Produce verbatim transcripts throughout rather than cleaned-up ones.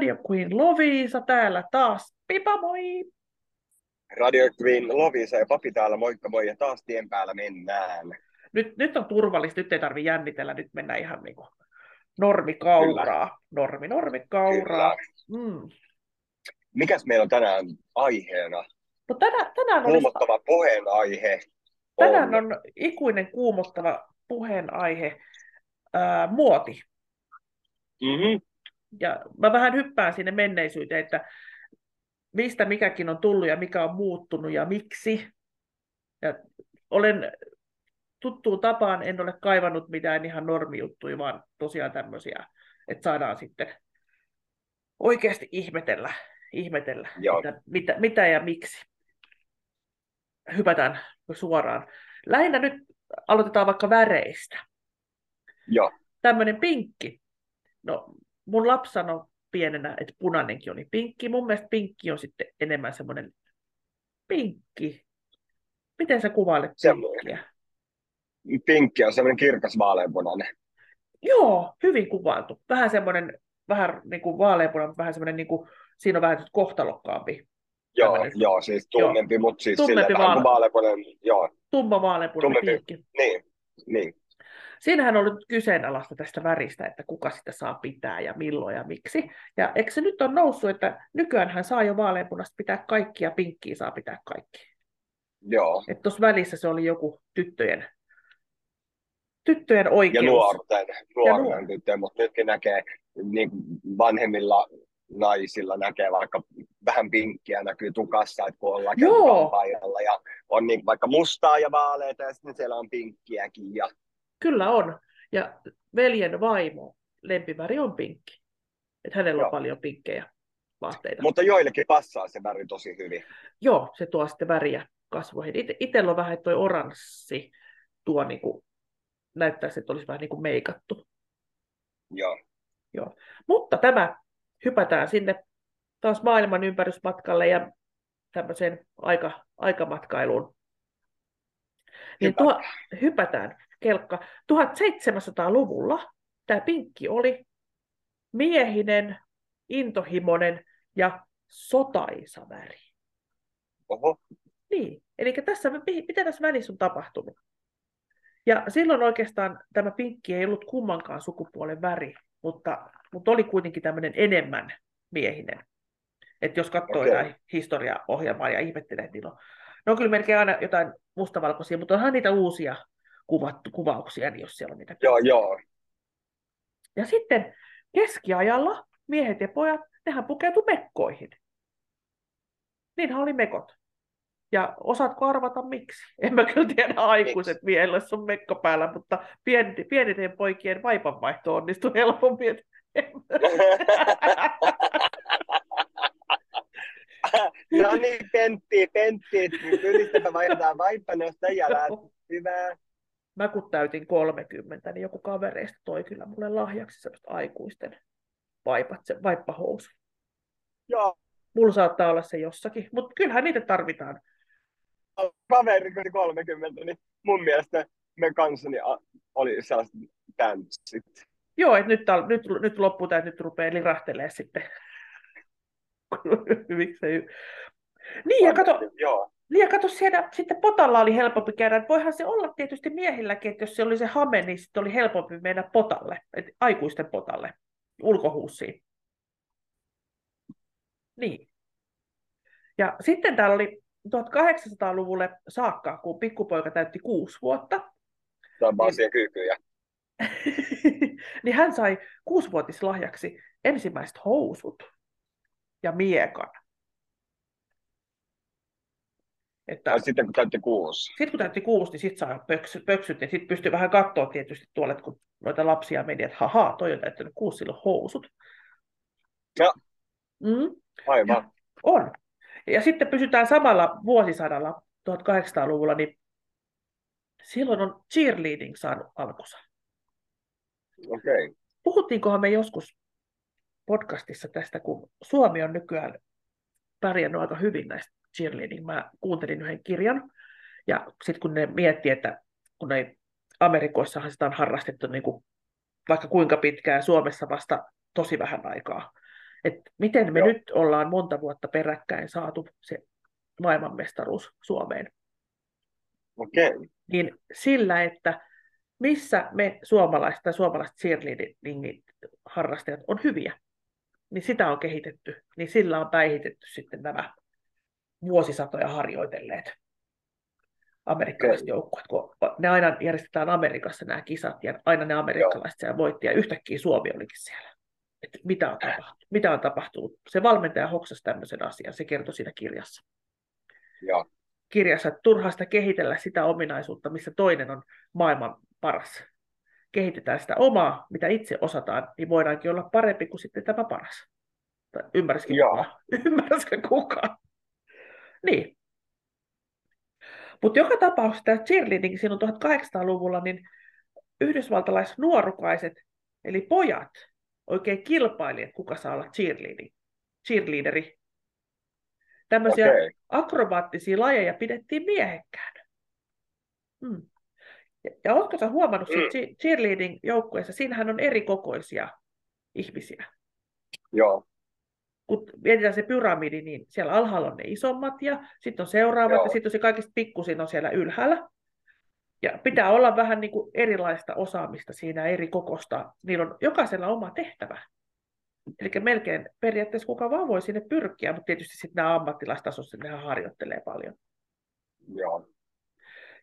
Radio Queen Loviisa täällä taas. Pipa, moi! Radio Queen Loviisa ja Papi täällä, moikka moi, ja taas tien päällä mennään. Nyt, nyt on turvallista, nyt ei tarvitse jännitellä, nyt mennään ihan niin kuin normikauraa. Normi, normikauraa. Mm. Mikäs meillä on tänään aiheena? No tänään, tänään kuumottava olisi... puheenaihe. On... Tänään on ikuinen kuumottava puheenaihe, ää, muoti. Mm-hmm. Ja mä vähän hyppään sinne menneisyyteen, että mistä mikäkin on tullut ja mikä on muuttunut ja miksi. Ja olen tuttuun tapaan, en ole kaivannut mitään ihan normijuttuja, vaan tosiaan tämmöisiä, että saadaan sitten oikeasti ihmetellä, ihmetellä mitä, mitä, mitä ja miksi. Hypätään suoraan. Lähinnä nyt aloitetaan vaikka väreistä. Joo. Tämmöinen pinkki. No, mun lapsi sanoi pienenä, että punainenkin oli pinkki. Mun mielestä pinkki on sitten enemmän semmoinen pinkki. Miten sä kuvailet pinkkiä? Pinkki on semmoinen kirkas vaaleanpunainen. Joo, hyvin kuvailtu. Vähän semmoinen, vähän niin kuin vaaleanpunainen, vähän semmoinen, niin kuin, siinä on vähän kohtalokkaampi. Joo, tämmöinen, joo, siis tummempi, mutta siis sillä vaale- vähän kuin vaaleanpunainen. Joo. Tumma vaaleanpunainen pinkki. Niin, niin. Siinähän on ollut kyseenalaista tästä väristä, että kuka sitä saa pitää ja milloin ja miksi. Ja eikö se nyt on noussut, että nykyäänhän saa jo vaaleanpunasta pitää kaikki ja pinkkiä saa pitää kaikki. Joo. Että tuossa välissä se oli joku tyttöjen, tyttöjen oikeus. Ja nuorten, nuorten ja nuor... tyttöjen, mutta nytkin näkee niin vanhemmilla naisilla näkee vaikka vähän pinkkiä näkyy tukassa, että kun ollaan kampaajalla ja on niin vaikka mustaa ja vaaleita ja sitten siellä on pinkkiäkin ja kyllä on. Ja veljen vaimo, lempiväri on pinkki. Että hänellä joo. on paljon pinkkejä vaatteita. Mutta joillekin passaa se väri tosi hyvin. Joo, se tuo sitten väriä kasvoihin. It- itellä on vähän, että toi oranssi tuo niinku, näyttäisi, että olisi vähän niinku meikattu. Joo. Joo. Mutta tämä hypätään sinne taas maailman ympärysmatkalle ja tämmöiseen aika, aikamatkailuun. Niin tuo, hypätään. Kelkka. seitsemäntoistasataa-luvulla tämä pinkki oli miehinen, intohimoinen ja sotaisa väri. Oho. Niin, eli tässä, mitä tässä välissä on tapahtunut? Ja silloin oikeastaan tämä pinkki ei ollut kummankaan sukupuolen väri, mutta, mutta oli kuitenkin tämmöinen enemmän miehinen. Että jos katsoo okay. jotain historiaohjelmaa ja ihmettelee, niin on, no on kyllä melkein aina jotain mustavalkoisia, mutta onhan niitä uusia kuvattu, kuvauksia, niin jos siellä on niitä. Joo, joo. Ja sitten keskiajalla miehet ja pojat, nehän pukeutu mekkoihin. Niinhän oli mekot. Ja osaatko arvata miksi? En mä kyllä tiedä aikuiset miksi? Miehillä sun mekko päällä, mutta pieniten, pieniten poikien vaipanvaihto onnistui helpommin. No niin, Pentti, Pentti, ylistäpä vaihtaa vaipanosta ja hyvä. Mä kun täytin kolmekymmentä, niin joku kavereista toi kyllä mulle lahjaksi semmoista aikuisten vaippahousu. Joo. Mulla saattaa olla se jossakin, mutta kyllähän niitä tarvitaan. Kaveri kun oli kolmekymmentä, niin mun mielestä me kanssani oli sellaiset tanssit. Joo, että nyt, nyt, nyt loppuu tämä, nyt rupeaa lirahtelemaan sitten. Miksei... Niin, ja kato... Joo. Niin ja kato, siellä sitten potalla oli helpompi käydä. Et voihan se olla tietysti miehilläkin, että jos se oli se hame, niin sitten oli helpompi mennä potalle, et aikuisten potalle, ulkohuussiin. Niin. Ja sitten täällä oli kahdeksantoistasataa-luvulle saakka, kun pikkupoika täytti kuusi vuotta. Tämä on siellä kyykyjä. Niin hän sai kuusivuotislahjaksi ensimmäiset housut ja miekan. Että, sitten kun täytti kuusi. Sitten kun täytti kuusi, niin sitten saa pöksy, pöksyt ja sitten pystyy vähän katsoa tietysti tuolle, kun noita lapsia meni, että haha, toi on täyttänyt kuusi, silloin housut. Ja, mm. aivan. Ja, on. Ja sitten pysytään samalla vuosisadalla, kahdeksantoistasataa-luvulla, niin silloin on cheerleading saanut alkunsa. Okei. Okay. Puhuttiinkohan me joskus podcastissa tästä, kun Suomi on nykyään pärjännyt aika hyvin näistä cheerleading. Mä kuuntelin yhden kirjan, ja sitten kun ne miettii, että kun ne Amerikoissahan sitä on harrastettu niin kuin, vaikka kuinka pitkään, Suomessa vasta tosi vähän aikaa, että miten me Joo. nyt ollaan monta vuotta peräkkäin saatu se maailmanmestaruus Suomeen. Okay. Niin sillä, että missä me suomalaiset tai suomalaiset cheerleadingin harrastajat on hyviä, niin sitä on kehitetty, niin sillä on päihitetty sitten nämä vuosisatoja harjoitelleet amerikkalaiset okay. joukkueet, kun ne aina järjestetään Amerikassa nämä kisat, ja aina ne amerikkalaiset siellä voitti, ja yhtäkkiä Suomi olikin siellä. Että mitä on tapahtunut? Mitä on tapahtunut? Se valmentaja hoksasi tämmöisen asian, se kertoi siinä kirjassa. Joo. Kirjassa, että turhaa sitä kehitellä sitä ominaisuutta, missä toinen on maailman paras. Kehitetään sitä omaa, mitä itse osataan, niin voidaankin olla parempi kuin sitten tämä paras. Ymmärsikö kukaan? Ymmärsikö kukaan? Niin. Mutta joka tapauksessa tämä cheerleading silloin tuhatkahdeksansataaluvulla, niin yhdysvaltalaisnuorukaiset, eli pojat, oikein kilpailijat, kuka saa olla cheerleaderi. cheerleaderi. Tämmöisiä okay. akrobaattisia lajeja pidettiin miehekkäin. Mm. Ja, ja oletko sä huomannut mm. cheerleading-joukkueessa, siinähän on erikokoisia ihmisiä. Joo. Kun mietitään se pyramidi, niin siellä alhaalla on ne isommat ja sitten on seuraavat Joo. ja sitten on se kaikista pikkusin on siellä ylhäällä. Ja pitää olla vähän niin kuin erilaista osaamista siinä eri kokosta. Niillä on jokaisella oma tehtävä. Eli melkein periaatteessa kuka vaan voi sinne pyrkiä, mutta tietysti sitten nämä ammattilaistasossa nehän harjoittelee paljon. Joo.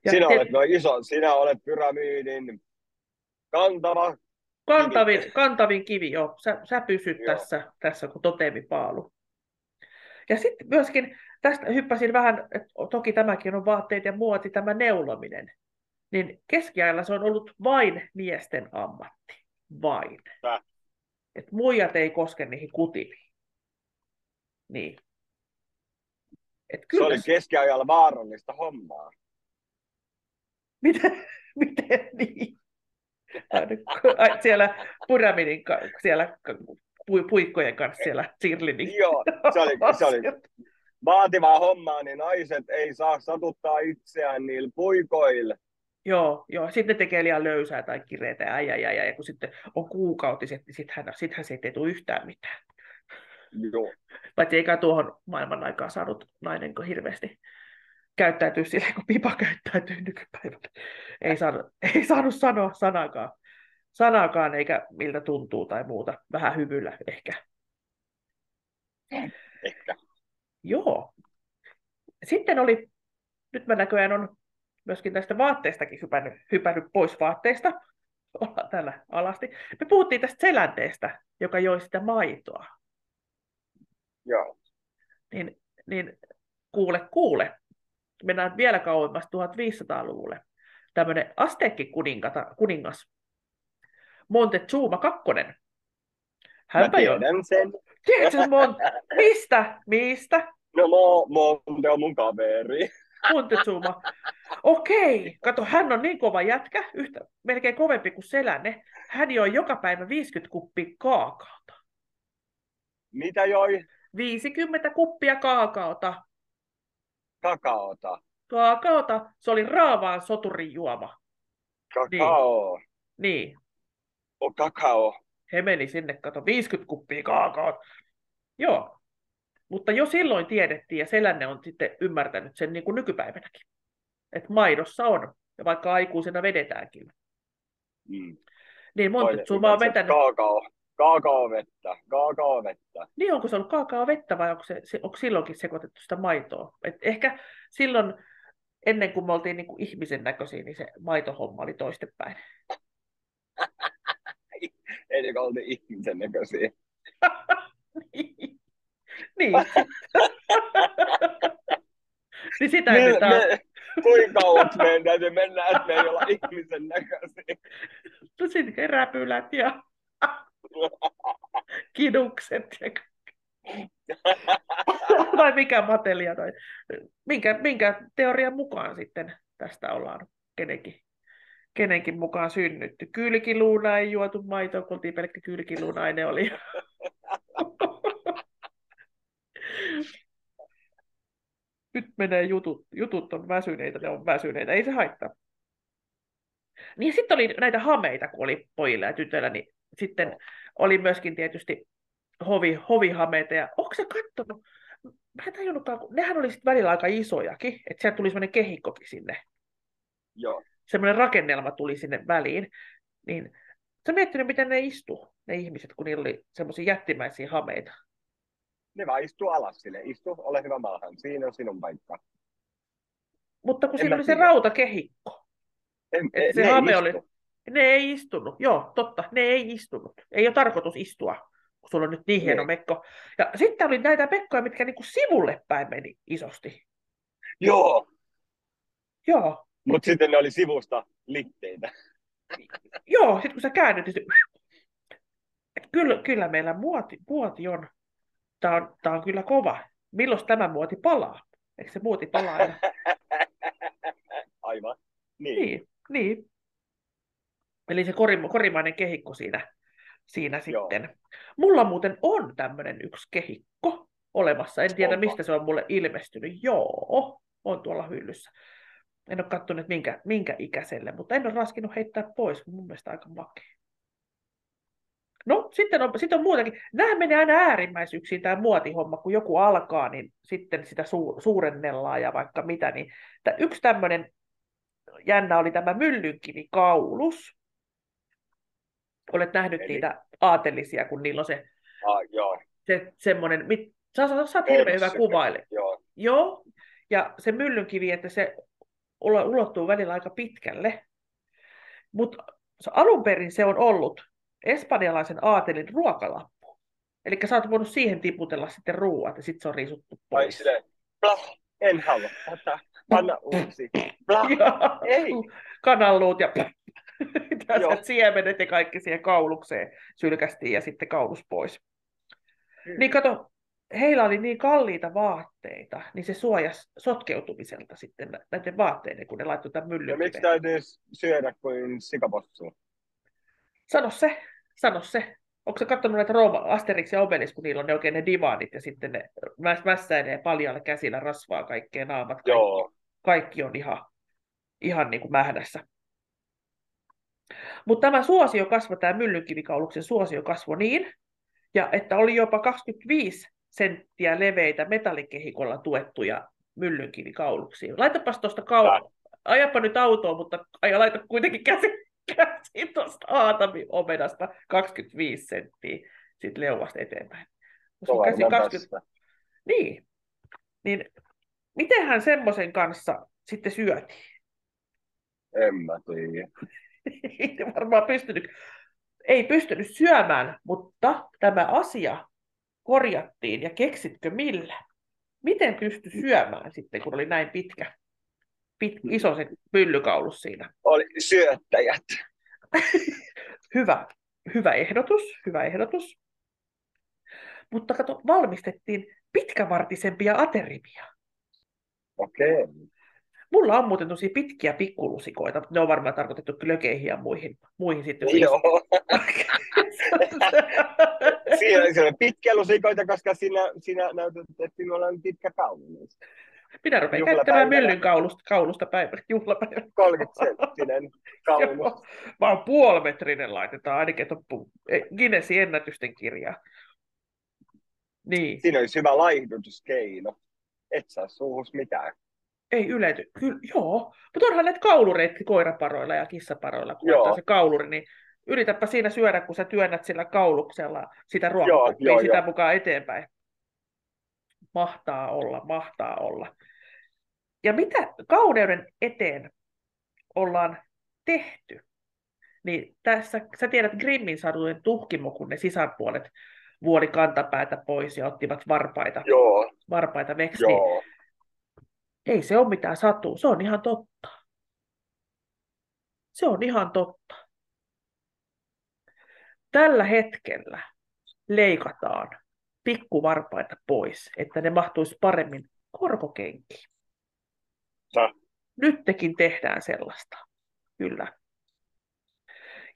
Ja sinä, te... olet noin iso, sinä olet pyramidin kantava Kantavin, kantavin kivi, joo. Sä, sä pysyt joo. tässä, tässä kun toteemipaalu. Ja sitten myöskin, tästä hyppäsin vähän, että toki tämäkin on vaatteet ja muoti, tämä neulominen. Niin keskiajalla se on ollut vain miesten ammatti. Vain. Että muijat ei koske niihin kutimiin. Niin. Et kyllä se oli keskiajalla vaarallista hommaa. Miten, miten niin? Ai, siellä pyramidin siellä puikkojen kanssa siellä cheerleading. Joo, se oli, se oli vaativaa hommaa, niin naiset ei saa satuttaa itseään niillä puikoilla. Joo, joo, sitten ne tekee liian löysää tai kireitä ja äijä, äijä, ja kun sitten on kuukautiset, niin sittenhän, sittenhän se ei tule yhtään mitään. Joo. Paitsi eikä tuohon maailman aikaan saanut nainen hirveästi käyttäytyy silleen, kun pipa käyttäytyy nykypäivänä. Ei saanut, ei saanut sanoa sanakaan. Sanakaan, eikä miltä tuntuu tai muuta. Vähän hymyllä ehkä. Ehkä. Joo. Sitten oli, nyt mä näköjään on myöskin tästä vaatteistakin hypännyt, hypännyt pois vaatteista. Ollaan täällä alasti. Me puhuttiin tästä selänteestä, joka joi sitä maitoa. Joo. Niin, niin kuule, kuule. Mennään vielä kauemmas tuhatviisisataaluvulle. Tämmöinen asteekkikuningas Montezuma kakkonen. Hänpä jo. Tiedätkö Mont... Mistä? Mistä? No Monte on mun kaveri. Montezuma. Okei. Okay. Kato, hän on niin kova jätkä, yhtä, melkein kovempi kuin Selänne. Hän joi joka päivä viisikymmentä kuppia kaakaota. Mitä joi? viisikymmentä kuppia kaakaota. Kakaota. Kakaota. Se oli raavaan soturin juoma. Kakao. Niin. niin. O kakao. He meni sinne, kato, viisikymmentä kuppia kakaota. Joo. Mutta jo silloin tiedettiin, ja Selänne on sitten ymmärtänyt sen niin kuin nykypäivänäkin. Että maidossa on, ja vaikka aikuisena vedetäänkin. Mm. Niin Montezuma on vetänyt. Kakao. Kaakaovettä, kaakaovettä. Niin, onko se ollut kaakaovettä vai onko, se, onko silloinkin sekoitettu sitä maitoa? Et ehkä silloin, ennen kuin me oltiin niin kuin ihmisen näköisiä, niin se maitohomma oli toistepäin. Ennen kuin oltiin ihmisen näköisiä. niin. niin. niin sitä me, me, on... Kuinka olet mennään, niin mennään, että me ei olla ihmisen näköisiä. No sitten räpylät ja... kidukset ja tai mikä matelia tai minkä, minkä teorian mukaan sitten tästä ollaan kenenkin, kenenkin mukaan synnytty. Kylkiluuna ei juotu maitoa, kun oltiin pelkkä kylkiluunaine oli. Nyt menee jutut, jutut on väsyneitä, ne on väsyneitä, ei se haittaa. Niin sitten oli näitä hameita, kun oli pojilla ja tytöillä, niin sitten oli myöskin tietysti hovi, hovihameita. Ja onko sä kattonut? Mä en tajunnutkaan, kun nehän oli sitten välillä aika isojakin, että sieltä tuli semmoinen kehikkokin sinne. Joo. Semmoinen rakennelma tuli sinne väliin. Niin sä miettinyt, miten ne istu, ne ihmiset, kun niillä oli semmoisia jättimäisiä hameita? Ne vaan istu alas sille. Istu, ole hyvä maahan. Siinä on sinun paikka. Mutta kun en siinä oli tiedä. Se rautakehikko. En, en, se ne, hame ei oli... ne ei istunut. Joo, totta. Ne ei istunut. Ei ole tarkoitus istua, kun sulla on nyt niin hieno ne. Mekko. Ja sitten oli näitä mekkoja, mitkä niinku sivulle päin meni isosti. Joo. Joo. Mutta sitten ne oli sivusta litteitä. Joo, sitten kun sä käännyt, niin sit... kyllä, kyllä meillä muoti, muoti on. Tämä on, tämä on kyllä kova. Milloin tämä muoti palaa? Eikö se muoti palaa? Aivan. Niin. Niin, niin. Eli se korim, korimainen kehikko siinä, siinä sitten. Mulla muuten on tämmöinen yksi kehikko olemassa. En tiedä, Onpa. mistä se on mulle ilmestynyt. Joo, on tuolla hyllyssä. En ole katsonut minkä, minkä ikäiselle, mutta en ole raskinut heittää pois. Mun mielestä aika makea. No, sitten on, sitten on muutakin. Nämä menee aina äärimmäisyyksiin, tämä muotihomma, kun joku alkaa, niin sitten sitä su- suurennellaan ja vaikka mitä. Niin. Yksi tämmöinen jännä oli tämä Myllynkivikaulus. Olet nähnyt Eli... niitä aatelisia, kun niillä on se, ah, joo. se semmoinen, mit... sä, sä, sä oot hirveän hyvä kuvaile. Joo. joo, ja se myllynkivi, että se ulottuu välillä aika pitkälle. Mutta alun perin se on ollut espanjalaisen aatelin ruokalappu. Eli sä oot voinut siihen tiputella sitten ruoat ja sitten se on riisuttu pois. Ai silleen, plah, en halua, Ota, panna uusi, plah, ei. Kananluut ja plah. Siemenet ja kaikki siihen kaulukseen sylkästiin ja sitten kaulus pois. Hmm. Niin kato, heillä oli niin kalliita vaatteita, niin se suojasi sotkeutumiselta sitten näiden vaatteiden, kun ne laittoi tämän myllykiveen. Ja miksi täytyy syödä kuin sikapossuun? Sano se, sano se. Onko sä katsonut näitä Rooma, Asterix ja Obelix, kun niillä on ne oikein ne divaanit ja sitten ne mässäilee paljalle käsillä rasvaa kaikkea naamat. Kaikki, Joo. kaikki on ihan, ihan niin kuin mähdässä. Mutta tämä suosio kasvoi, tämä myllynkivikauluksen suosio kasvoi niin, ja että oli jopa kaksikymmentäviisi senttiä leveitä metallikehikolla tuettuja myllynkivikauluksia. Laitapas tuosta kaulaa. Ajapa nyt autoon, mutta aja laita kuitenkin käsi. Käsin tuosta aatami-omenasta kaksikymmentäviisi senttiä sitten leuasta eteenpäin. kaksikymmentä... Niin. Niin. Mitenhän semmoisen kanssa sitten syötiin? En mä tiedä. Ei varmaan pystynyt. Ei pystynyt syömään, mutta tämä asia korjattiin ja keksitkö millä? Miten pystyi syömään sitten, kun oli näin pitkä? Pit, iso se pyllykaulus siinä. Oli syöttäjät. hyvä, hyvä ehdotus, hyvä ehdotus. Mutta kato, valmistettiin pitkävartisempia aterimia. Okei. Okay. Mulla on muuten tosi pitkiä pikkulusikoita, mutta ne on varmaan tarkoitettu klökeihin ja muihin, muihin sitten. Joo. siinä on sellainen pitkiä lusikoita, koska sinä, sinä näytät, että sinulla on pitkä kaulus. Minä rupean käyttämään myllyn kaulusta, kaulusta päivä, juhlapäivä. kolmekymmentä senttinen kaulus. Vaan puolimetrinen laitetaan ainakin toppu Guinnessin ennätysten kirjaa. Niin. Siinä olisi hyvä laihdutuskeino. Et saa suuhus mitään. Ei ylety. Kyllä, joo. Mutta onhan näitä kaulureitti koiraparoilla ja kissaparoilla, kun joo. ottaa se kauluri, niin yritäpä siinä syödä, kun sä työnnät sillä kauluksella sitä ruokaa, niin sitä mukaan eteenpäin. Mahtaa olla, mahtaa olla. Ja mitä kauneuden eteen ollaan tehty? Niin tässä, sä tiedät Grimmin sadujen tuhkimo, kun ne sisarpuolet vuoli kantapäätä pois ja ottivat varpaita, Joo. varpaita veksi. Joo. Ei se ole mitään satua, se on ihan totta. Se on ihan totta. Tällä hetkellä leikataan pikkuvarpaita pois, että ne mahtuisi paremmin korkokenkiin. Sä. Nytkin tehdään sellaista, kyllä.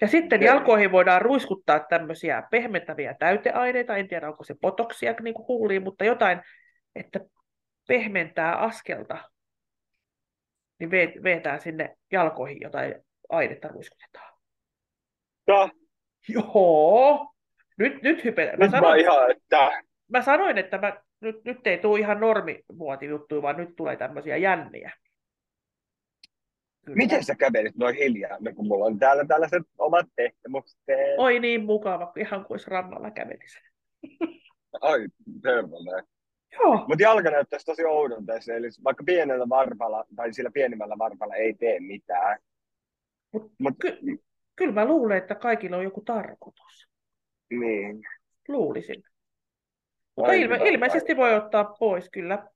Ja sitten Kyllä. jalkoihin voidaan ruiskuttaa tämmöisiä pehmentäviä täyteaineita, en tiedä onko se potoksia niin kuin huuliin, mutta jotain, että pehmentää askelta, niin ve- vetää sinne jalkoihin jotain ainetta ruiskutetaan. Sä. Joo. Nyt, nyt hype... Mä, sanoin, mä, ihan, että... mä sanoin, että mä... nyt, nyt ei tule ihan normimuotijuttuja, vaan nyt tulee tämmöisiä jänniä. Kyllä. Miten sä kävelit noin hiljaa, kun mulla on täällä tällaiset omat tehtämukset? Oi niin mukava, ihan kuin rannalla kävelisi. Ai, tervelee. Joo. Mutta jalka näyttäisi tosi oudon tässä, eli vaikka pienellä varpalla tai sillä pienimmällä varpalla ei tee mitään. Mut, Mut, ky- kyllä mä luulen, että kaikilla on joku tarkoitus. Niin. Luulisin. Mutta ilme- ilmeisesti voi ottaa pois, kyllä.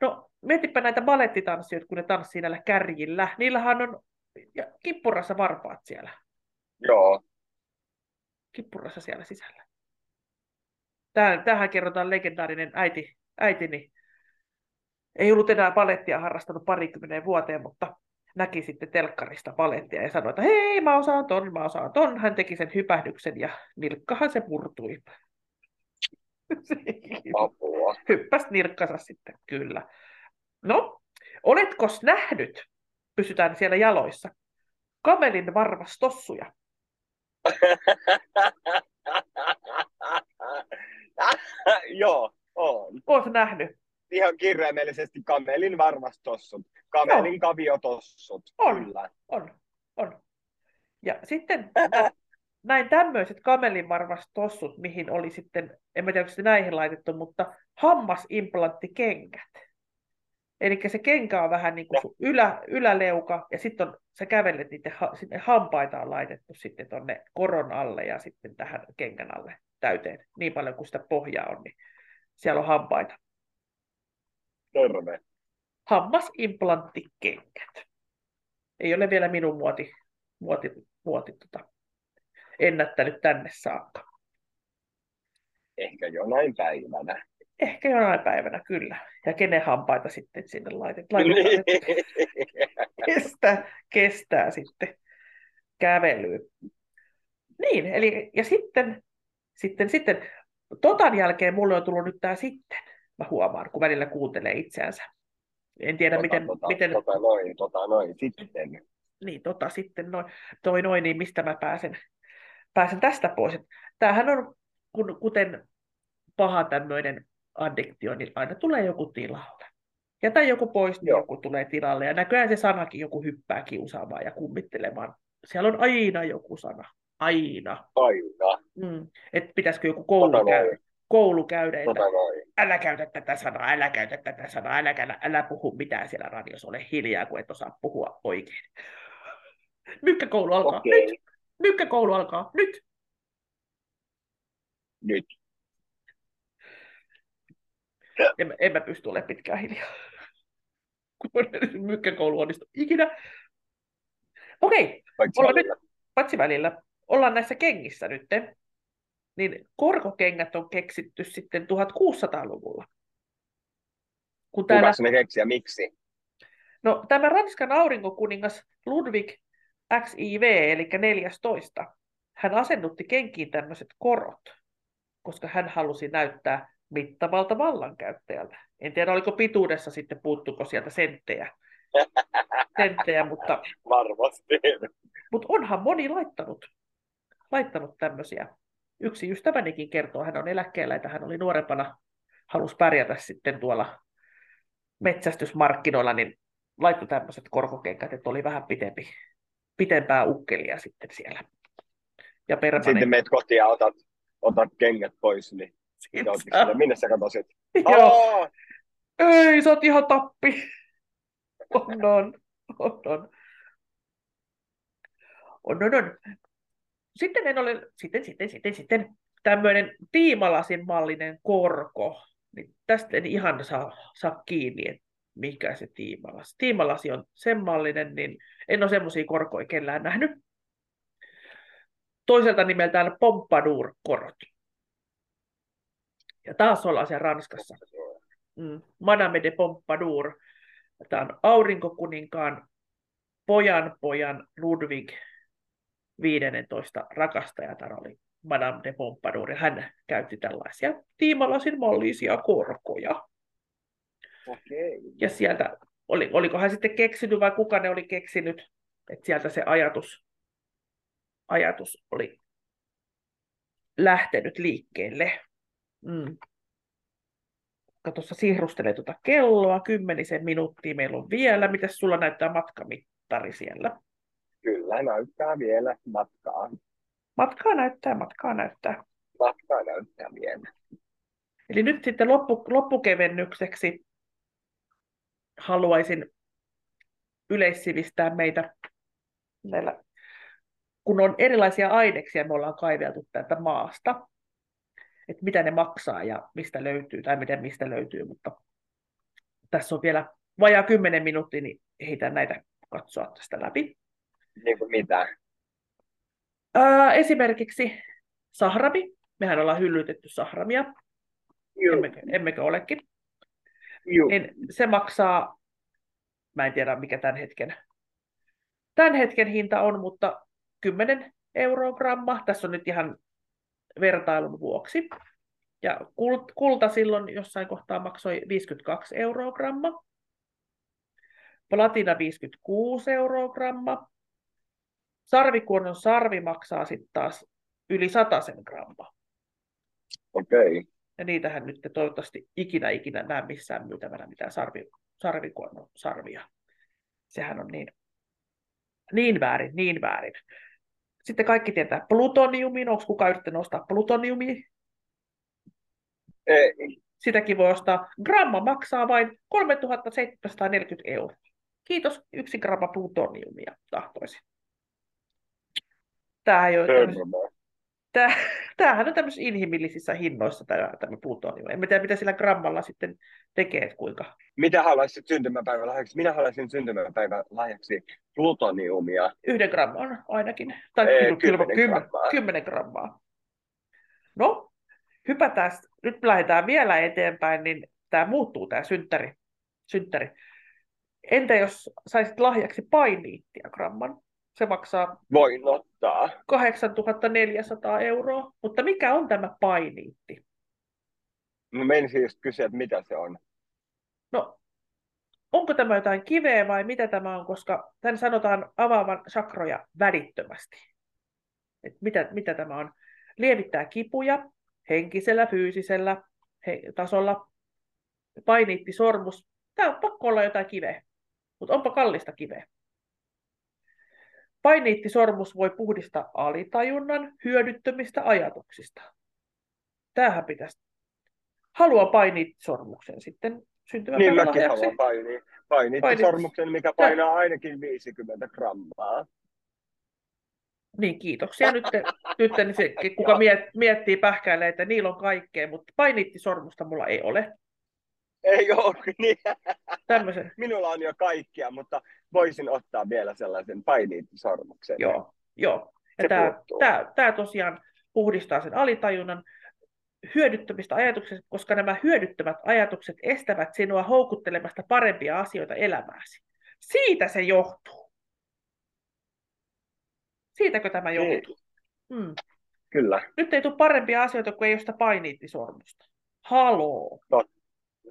No, mietipä näitä balettitanssijoita, kun ne tanssii näillä kärjillä. Niillähän on ja kippurassa varpaat siellä. Joo. Kippurassa siellä sisällä. Tähän, tähän kerrotaan legendaarinen äiti, äitini. Ei ollut enää balettia harrastanut parikymmeneen vuoteen, mutta näki sitten telkkarista balettia ja sanoi, että hei, mä osaan ton, mä osaan ton. Hän teki sen hypähdyksen ja nilkkahan se murtui. Apua. Hyppäs nirkkansa sitten, kyllä. No, oletkos nähnyt, pysytään siellä jaloissa, kamelin varvastossuja? Joo, on. Oot nähnyt? Ihan kirjaimellisesti kamelin varvastossut, kamelin kaviotossut. On, kyllä. on, on. Ja sitten... Näin tämmöiset kamelinvarvastossut, mihin oli sitten, en tiedä, onko se näihin laitettu, mutta hammasimplanttikengät. Eli se kenkä on vähän niin kuin ylä, yläleuka, ja sitten sä kävelet niiden sinne hampaita on laitettu sitten tuonne koron alle ja sitten tähän kengän alle täyteen. Niin paljon kuin sitä pohjaa on, niin siellä on hampaita. Terve. Hammasimplanttikengät. Ei ole vielä minun muoti, muoti, muoti tota. Ennättänyt tänne saakka. Ehkä jonain päivänä. Ehkä jonain päivänä, kyllä. Ja kenen hampaita sitten sinne laitetaan. Kestää, kestää sitten kävelyä. Niin, eli ja sitten, sitten, sitten, totan jälkeen mulle on tullut nyt tämä sitten. Mä huomaan, kun välillä kuuntelee itseänsä. En tiedä, tota, miten... Tota, miten... tota noin, tota noin, sitten. Niin, tota sitten noin, toi noin, niin mistä mä pääsen... Pääsen tästä pois. Tämähän on, kun, kuten paha tämmöinen addiktio, niin aina tulee joku tilalle. Ja tai joku poistuu, niin joku tulee tilalle. Ja näköjään se sanakin joku hyppää kiusaamaan ja kummittelemaan. Siellä on aina joku sana. Aina. Aina. Mm. Että pitäisikö joku koulu käydä. Koulu käydä älä käytä tätä sanaa, älä käytä tätä sanaa, älä, älä, älä puhu mitään siellä radiossa. Ole hiljaa, kun et osaa puhua oikein. Mykkä koulu alkaa okay. Nyt. Mykkä koulu alkaa. Nyt. Nyt. En, en mä pysty olemaan pitkään hiljaa. Mykkä koulu onnistu ikinä. Okei. Okay. Patsi välillä. Ollaan näissä kengissä nyt. Niin korkokengät on keksitty sitten tuhatkuusisataaluvulla. Kun täällä... Kukas ne keksiä? Miksi? No tämä Ranskan aurinkokuningas Ludvig X I V, eli neljästoista, hän asennutti kenkiin tämmöiset korot, koska hän halusi näyttää mittavalta vallankäyttäjältä. En tiedä, oliko pituudessa sitten, puuttuko sieltä senttejä, senttejä mutta... Varmasti. Mutta onhan moni laittanut, laittanut tämmöisiä. Yksi ystävänikin kertoo, hän on eläkkeellä, että hän oli nuorempana, halusi pärjätä sitten tuolla metsästysmarkkinoilla, niin laittoi tämmöiset korkokengät, että oli vähän pitempi. Pitempää ukkelia sitten siellä. Ja permanen... Sitten meet kotiin ja otat, otat kengät pois, niin sille, minne sä katsoit? Joo. Ei, sä oot ihan tappi. On, on, on, on. On, on, on. Sitten en ole, sitten, sitten, sitten, sitten, tämmöinen tiimalasin mallinen korko. Niin tästä en ihan saa, saa kiinni, että mikä se tiimalasi? Tiimalasi on sen mallinen, niin en ole semmoisia korkoja kellään nähnyt. Toiselta nimeltään Pompadour-korot. Ja taas ollaan siellä Ranskassa. Mm. Madame de Pompadour. Tämä on aurinkokuninkaan pojan pojan Ludvig viidestoista rakastajatar oli Madame de Pompadour. Hän käytti tällaisia tiimalasin mallisia korkoja. Okei. Ja sieltä, oli, oliko hän sitten keksinyt vai kuka ne oli keksinyt, että sieltä se ajatus, ajatus oli lähtenyt liikkeelle. Mm. Tuossa sihrustelee tuota kelloa, kymmenisen minuuttia meillä on vielä. Mitäs sulla näyttää matkamittari siellä? Kyllä näyttää vielä matkaa. Matkaa näyttää, matkaa näyttää. Matkaa näyttää vielä. Eli nyt sitten loppu, loppukevennykseksi haluaisin yleissivistää meitä näillä, kun on erilaisia aineksia, me ollaan kaiveltu täältä maasta, että mitä ne maksaa ja mistä löytyy, tai miten mistä löytyy, mutta tässä on vielä vajaa kymmenen minuuttia, niin heitän näitä katsoa tästä läpi. Niin kuin mitä? Ää, esimerkiksi sahrami. Mehän ollaan hyllytetty sahramia. Emmekö, emmekö olekin? Niin se maksaa, mä en tiedä mikä tämän hetken, tämän hetken hinta on, mutta kymmenen euroa gramma. Tässä on nyt ihan vertailun vuoksi. Ja kulta silloin jossain kohtaa maksoi viisikymmentäkaksi euroa gramma. Platina viisikymmentäkuusi euroa gramma. Sarvikuonon sarvi maksaa sitten taas yli satasen gramma. Okei. Okay. Ja niitähän nyt toivottavasti ikinä ikinä näe missään myytävänä mitään sarvi, sarvikuonon sarvia. Sehän on niin, niin väärin, niin väärin. Sitten kaikki tietää plutoniumin. Onko kukaan yrittänyt ostaa plutoniumia? Ei. Sitäkin voi ostaa. Gramma maksaa vain kolmetuhatta seitsemänsataaneljäkymmentä euroa. Kiitos, yksi gramma plutoniumia tahtoisin. Tämähän on tämmöisissä tämmöis inhimillisissä hinnoissa tämä, tämä plutonium. En tiedä, mitä sillä grammalla sitten tekee, kuinka. Mitä haluaisit syntymäpäivän lahjaksi? Minä haluaisin syntymäpäivän lahjaksi plutoniumia. Yhden gramman ainakin. Tai Ei, kymmenen, kymmenen, grammaa. kymmenen grammaa. No, hypätään. Nyt lähdetään vielä eteenpäin, niin tämä muuttuu, tämä synttäri. synttäri. Entä jos saisit lahjaksi painiittia gramman? Se maksaa Voin ottaa. kahdeksantuhatta neljäsataa euroa. Mutta mikä on tämä painiitti? No menisin just kysyä, että mitä se on. No, onko tämä jotain kiveä vai mitä tämä on, koska tämän sanotaan avaavan sakroja välittömästi. Et mitä, mitä tämä on? Lievittää kipuja henkisellä, fyysisellä he, tasolla. Painiitti, sormus. Tämä on pakko olla jotain kiveä, mutta onpa kallista kiveä. Painiittisormus voi puhdistaa alitajunnan hyödyttömistä ajatuksista. Tämähän pitäisi. Haluan painiittisormuksen sitten syntymäpäivän lahjaksi. Niin, mäkin haluan painiittisormuksen, mikä painaa ainakin viisikymmentä grammaa. Niin, kiitoksia. Nyt, nyt se, kuka miettii pähkäilee, että niillä on kaikkea, mutta painiittisormusta mulla ei ole. Ei ole, niin. Tämmöisen. Minulla on jo kaikkia, mutta voisin ottaa vielä sellaisen painiittisormuksen. Joo, joo. Ja tämä, tämä, tämä tosiaan puhdistaa sen alitajunnan hyödyttömistä ajatuksista, koska nämä hyödyttömät ajatukset estävät sinua houkuttelemasta parempia asioita elämääsi. Siitä se johtuu. Siitäkö tämä johtuu? Mm. Kyllä. Nyt ei tule parempia asioita, kun ei ole sitä painiittisormusta. Haloo. No.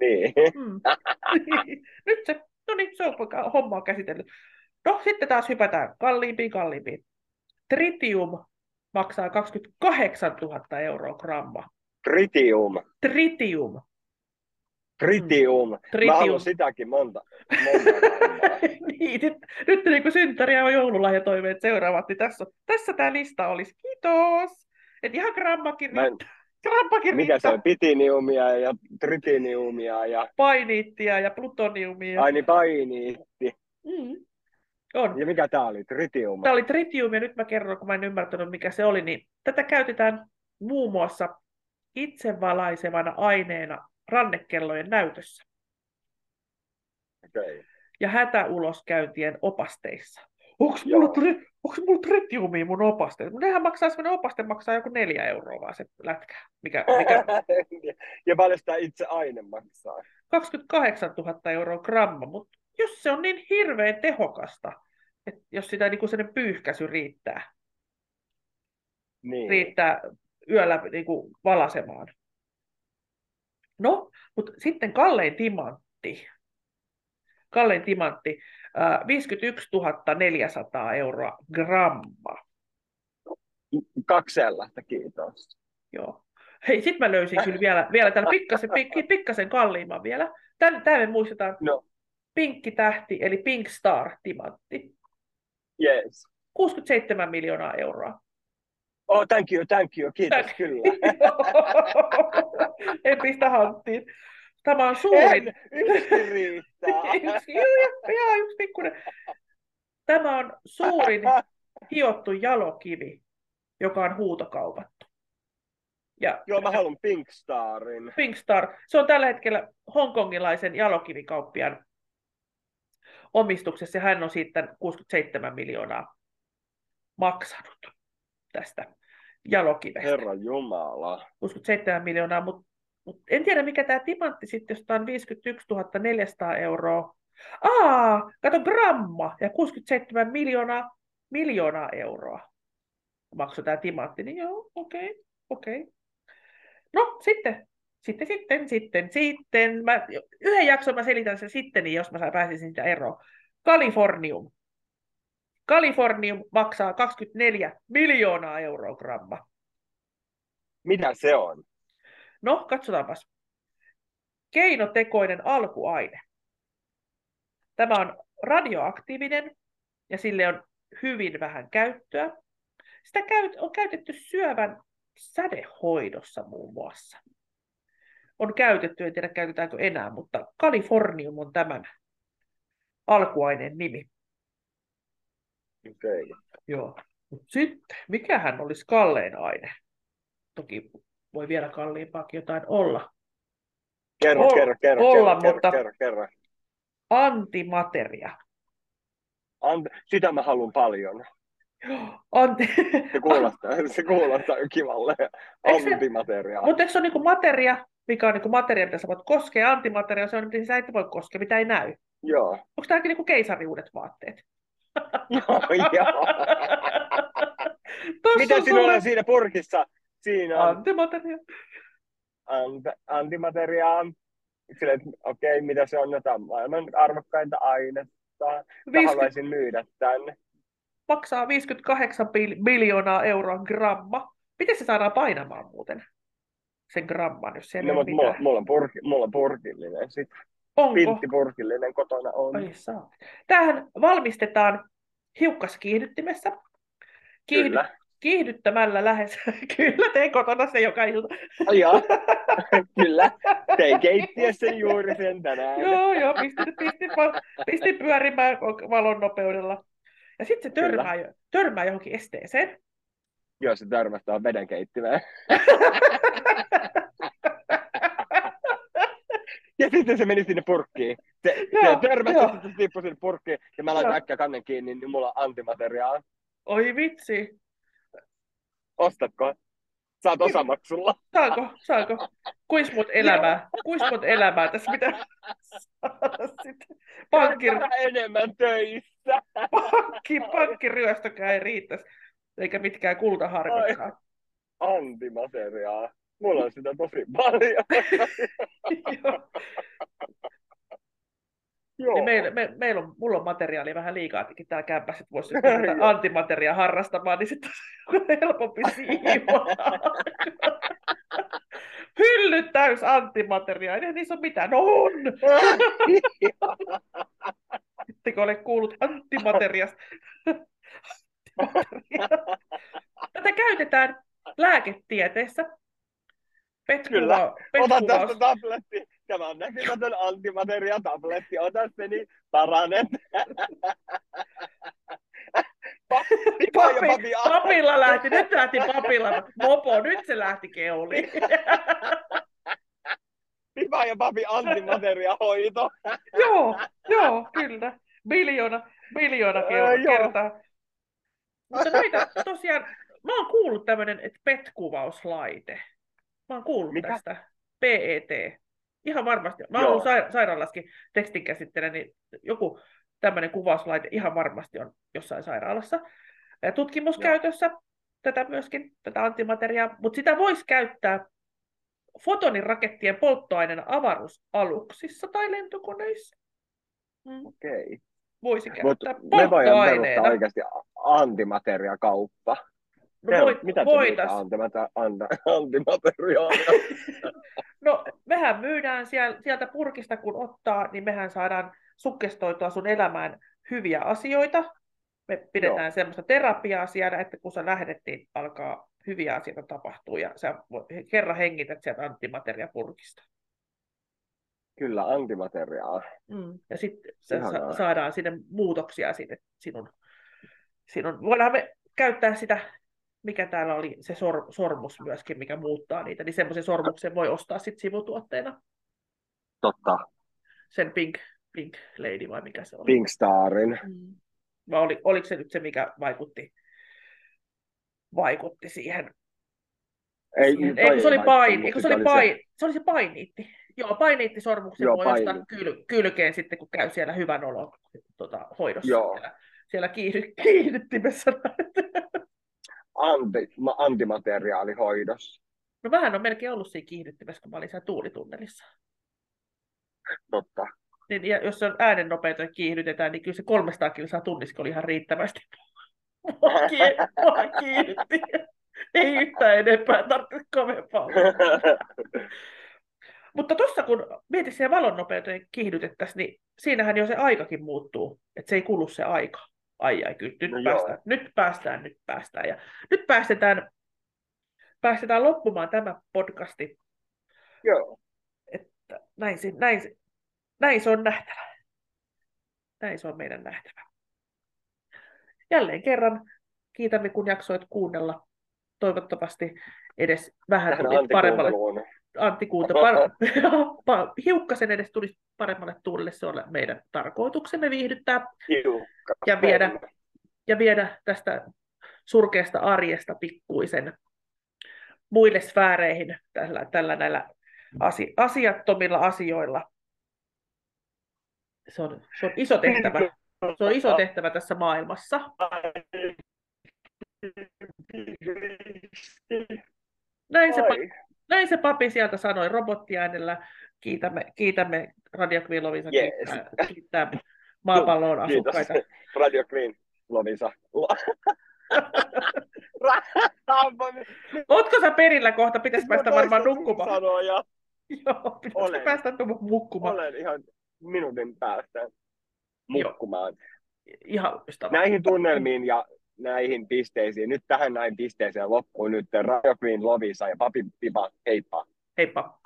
Niin. Hmm. Nyt se, no niin, se on homma on käsitellyt. No sitten taas hypätään kalliimpiin, kalliimpiin. Tritium maksaa kaksikymmentäkahdeksantuhatta euroa gramma. Tritium. Tritium. Tritium. Mm. Tritium. Mä haluan sitäkin monta. monta niin, nyt, nyt niin kuin synttäriä on joululahjatoimeet seuraavat, niin tässä, tässä tämä lista olisi. Kiitos. Et ihan grammakin Mikä se on? Pitiniumia ja tritiniumia ja... painiittia ja plutoniumia. Ai niin, painiitti. Mm. On. Ja mikä tämä oli? Tritium. Tämä oli tritium ja nyt mä kerron, kun mä en ymmärtänyt mikä se oli, niin tätä käytetään muun muassa itsevalaisevana aineena rannekellojen näytössä. Okay. Ja hätäuloskäyntien opasteissa. Onko mulla, tri, mulla tritiumia mun opasteet? Nehän maksaa, semmoinen opaste maksaa joku neljä euroa vaan se lätkä. Mikä, mikä... ja paljon sitä itse aine maksaa? kaksikymmentäkahdeksantuhatta euroa gramma, mutta jos se on niin hirveän tehokasta, että jos sitä niin kuin sellainen pyyhkäisy riittää, niin. riittää yöllä niin kuin valasemaan. No, mutta sitten kallein timantti. Kallein timantti, viisikymmentäyksituhatta neljäsataa euroa grammaa. Kaksi sellaista, kiitos. Joo. Hei, sit mä löysin kyllä vielä, vielä tämän pikkasen, pik, pikkasen kalliimman vielä. Tän, tää me muistetaan. No. Pinkki tähti, eli Pink Star timantti. Yes. kuusikymmentäseitsemän miljoonaa euroa. Oh, thank you, thank you. Kiitos, thank you. Kyllä. En pistä hanttiin. Tämä on suurin. En, yksi riittää. yksi, joo, yksi pikkuinen. Tämä on suurin hiottu jalokivi, joka on huutokaupattu. Ja, joo, mä haluan Pink Starin. Pink Star. Se on tällä hetkellä hongkongilaisen jalokivikauppiaan omistuksessa, ja hän on siitä kuusikymmentäseitsemän miljoonaa maksanut tästä jalokivestä. Herra Jumala. kuusikymmentäseitsemän miljoonaa, mutta mut en tiedä mikä tämä timantti sitten, josta on viisikymmentäyksituhatta neljäsataa euroa. Aa, kato gramma ja kuusikymmentäseitsemän miljoonaa, miljoonaa euroa maksoi tämä timantti, niin joo, okei, okay, okei. Okay. No sitten, sitten, sitten, sitten, sitten, mä, yhden jakson mä selitän sen sitten, niin jos mä pääsisin sitä eroon. Kalifornium. Kalifornium maksaa kaksikymmentäneljä miljoonaa euroa gramma. Mitä se on? No, katsotaanpas. Keinotekoinen alkuaine. Tämä on radioaktiivinen ja sille on hyvin vähän käyttöä. Sitä on käytetty syövän sädehoidossa muun muassa. On käytetty, en tiedä käytetäänkö enää, mutta Kalifornium on tämän alkuaineen nimi. Okei. Okay. Joo. Mut sitten, mikähän olisi kallein aine? Toki voi vielä kalliimpaakin jotain olla. Kerro, o- kerro, kerro, olla, kerro, mutta... kerro, kerro. Antimateria. Ant... Sitä mä haluan paljon. Anti... Se kuulostaa, se kuulostaa kivalle. Antimateria. Se... Mutta eikö se ole niinku materia, mikä on niinku materia, mitä sä voit koskea? Antimateria se on, mitä sä et voi koskea, mitä ei näy. Joo. Onko tämäkin niinku keisariuudet vaatteet? No, joo. Mitä sinulla on siinä purkissa? Siinä on... Antimateria. Ant... Antimateria. Silleen, että okei, okay, mitä se on, jota maailman arvokkainta ainetta, viisikymmentä haluaisin myydä tänne. Maksaa viisikymmentäkahdeksan miljoonaa euroa gramma. Miten se saadaan painamaan muuten, sen gramman, jos siellä no, ei mulla, mulla, on purki, mulla on purkillinen sitten. Onko? Pinttipurkillinen kotona on. Ai saa. Tämähän valmistetaan hiukkaskiihdyttimessä. Kiihdy- Kyllä. Kiihdyttämällä lähes. Kyllä, tein kotona se joka ilta. Oh, joo, kyllä. Tein keittiössä juuri sen tänään. Joo, joo, pistin, pistin, pistin pyörimään valon nopeudella. Ja sitten se törmää, törmää johonkin esteeseen. Joo, se törmästää vedenkeittimeen. Ja sitten se meni sinne purkkiin. Se, se törmäsi, se tippui sinne purkkiin. Ja mä laitan äkkiä kannen kiinni, niin mulla on antimateriaa. Oi vitsi. Ostatko? Saat osamaksulla. Saanko? Saanko? Kuis mut elämää? Kuis mut elämää? Tässä pitää saada sitten. Pankkir... enemmän töissä. Pankki, pankkiryöstökään ei riittäisi. Eikä mitkään kultaharkotkaan. Antimateriaa. Mulla on sitä tosi paljon. Joo. Joo. Niin meillä, me, meillä on, mulla on materiaalia vähän liikaa, tietenkin tämä kämpäs, että voisi antimateriaa harrastamaan, niin sitten on helpompi siivoa. Hyllyt täys antimateriaa, eihän niissä ole mitään. No on! Ettekö ole kuullut antimateriasta? Antimateriaa. Tätä käytetään lääketieteessä. Petkuva, Kyllä, ota tästä tabletti. Tämä on näkymätön antimateria-tabletti. Ota se, niin paranet. Papi, papi, papilla lähti, nyt lähti papilla. Mopo, nyt se lähti keuliin. Pipa ja papi antimateria-hoito. Joo, joo, kyllä. Miljoona, miljoona kertaa. Mutta noita tosiaan, mä oon kuullut tämmönen, että P E T-kuvauslaite. Mä oon kuullut Mitä? tästä. P E T. Ihan varmasti. Mä oon saira- sairaalaskin tekstinkäsittelijä, niin joku tämmöinen kuvauslaite ihan varmasti on jossain sairaalassa. Ja tutkimuskäytössä Joo. tätä myöskin, tätä antimateriaa, mutta sitä voisi käyttää fotonirakettien polttoaineena avaruusaluksissa tai lentokoneissa. Mm. Okei. Okay. Voisi käyttää Mut polttoaineena. Me voidaan perustaa oikeasti antimateriakauppa. Voit, mitä voitais... antimateriaalia? Anna, anna. No, mehän myydään siellä, sieltä purkista, kun ottaa, niin mehän saadaan sukkestoitua sun elämään hyviä asioita. Me pidetään Joo. semmoista terapiaa siellä, että kun sä lähdettiin, alkaa hyviä asioita tapahtua, ja sä kerran hengität sieltä antimateriapurkista. Kyllä, antimateriaa. Mm. Ja sitten sa- saadaan sinne muutoksia sinne sinun. sinun. Voidaan me käyttää sitä, mikä täällä oli, se sor- sormus myöskin, mikä muuttaa niitä, niin semmoisen sormuksen voi ostaa sitten sivutuotteena. Totta. Sen Pink, Pink Lady vai mikä se oli? Pink Starin. Mm. Vai oli, oliko se nyt se, mikä vaikutti, vaikutti siihen? Ei, siihen. Ei, se oli paini. Eikö se oli paini? Se... se oli se painiitti. Joo, painiittisormuksen Joo, voi painiitti. ostaa kyl, kylkeen sitten, kun käy siellä hyvän olon tota, hoidossa. Joo. Siellä, siellä kiihdy, kiihdyttimessä. Anti, antimateriaalihoidossa. No vähän on melkein ollut siinä kiihdyttimessä, kun mä olin siellä tuulitunnelissa. Totta. Niin, ja jos se on äänennopeutta kiihdytetään, niin kyllä se kolmesataa kilsaa tunnissa oli ihan riittävästi. Mua kiihdytti. Ei yhtään enempää, tarvitse kovempaa. Mutta tuossa kun mietit siihen valonnopeuteen kiihdytettäisiin, niin siinähän jo se aikakin muuttuu. Että se ei kulu se aika. Ai ai, kyllä, nyt, no päästään, nyt päästään, nyt päästään. Ja nyt päästetään, päästetään loppumaan tämä podcasti. Joo. Että näin se, näin se. Näin se on nähtävä. Näin se on meidän nähtävä. Jälleen kerran kiitämme, kun jaksoit kuunnella. Toivottavasti edes vähän tulit paremmalle. Antikuunta. Par... Hiukkasen edes tulisi paremmalle tuulelle. Se on meidän tarkoituksemme viihdyttää. Hiukka. Ja viedä, ja viedä tästä surkeasta arjesta pikkuisen muille sfääreihin tällä, tällä näillä asi... asiattomilla asioilla. Se on, se on iso tehtävä. Se on iso tehtävä tässä maailmassa. Näin se, papi, näin se papi sieltä sanoi robottiäänellä. Kiitämme, kiitämme Radio Queen Loviisa. Yes. Kiittää, kiittää maapallon asukkaita. Kiitos. Radio Queen Loviisa. Ootko sä perillä kohta? Pitäisi päästä varmaan nukkumaan. Sanoja. Joo, pitäisi päästä nukkumaan. Olen ihan... minuutin päästä mukkumaan. Ihan näihin tunnelmiin ja näihin pisteisiin. Nyt tähän näin pisteeseen loppuun nyt Radio Queen Loviisa ja Papi Pipa. Heippa.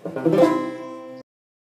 Heippa.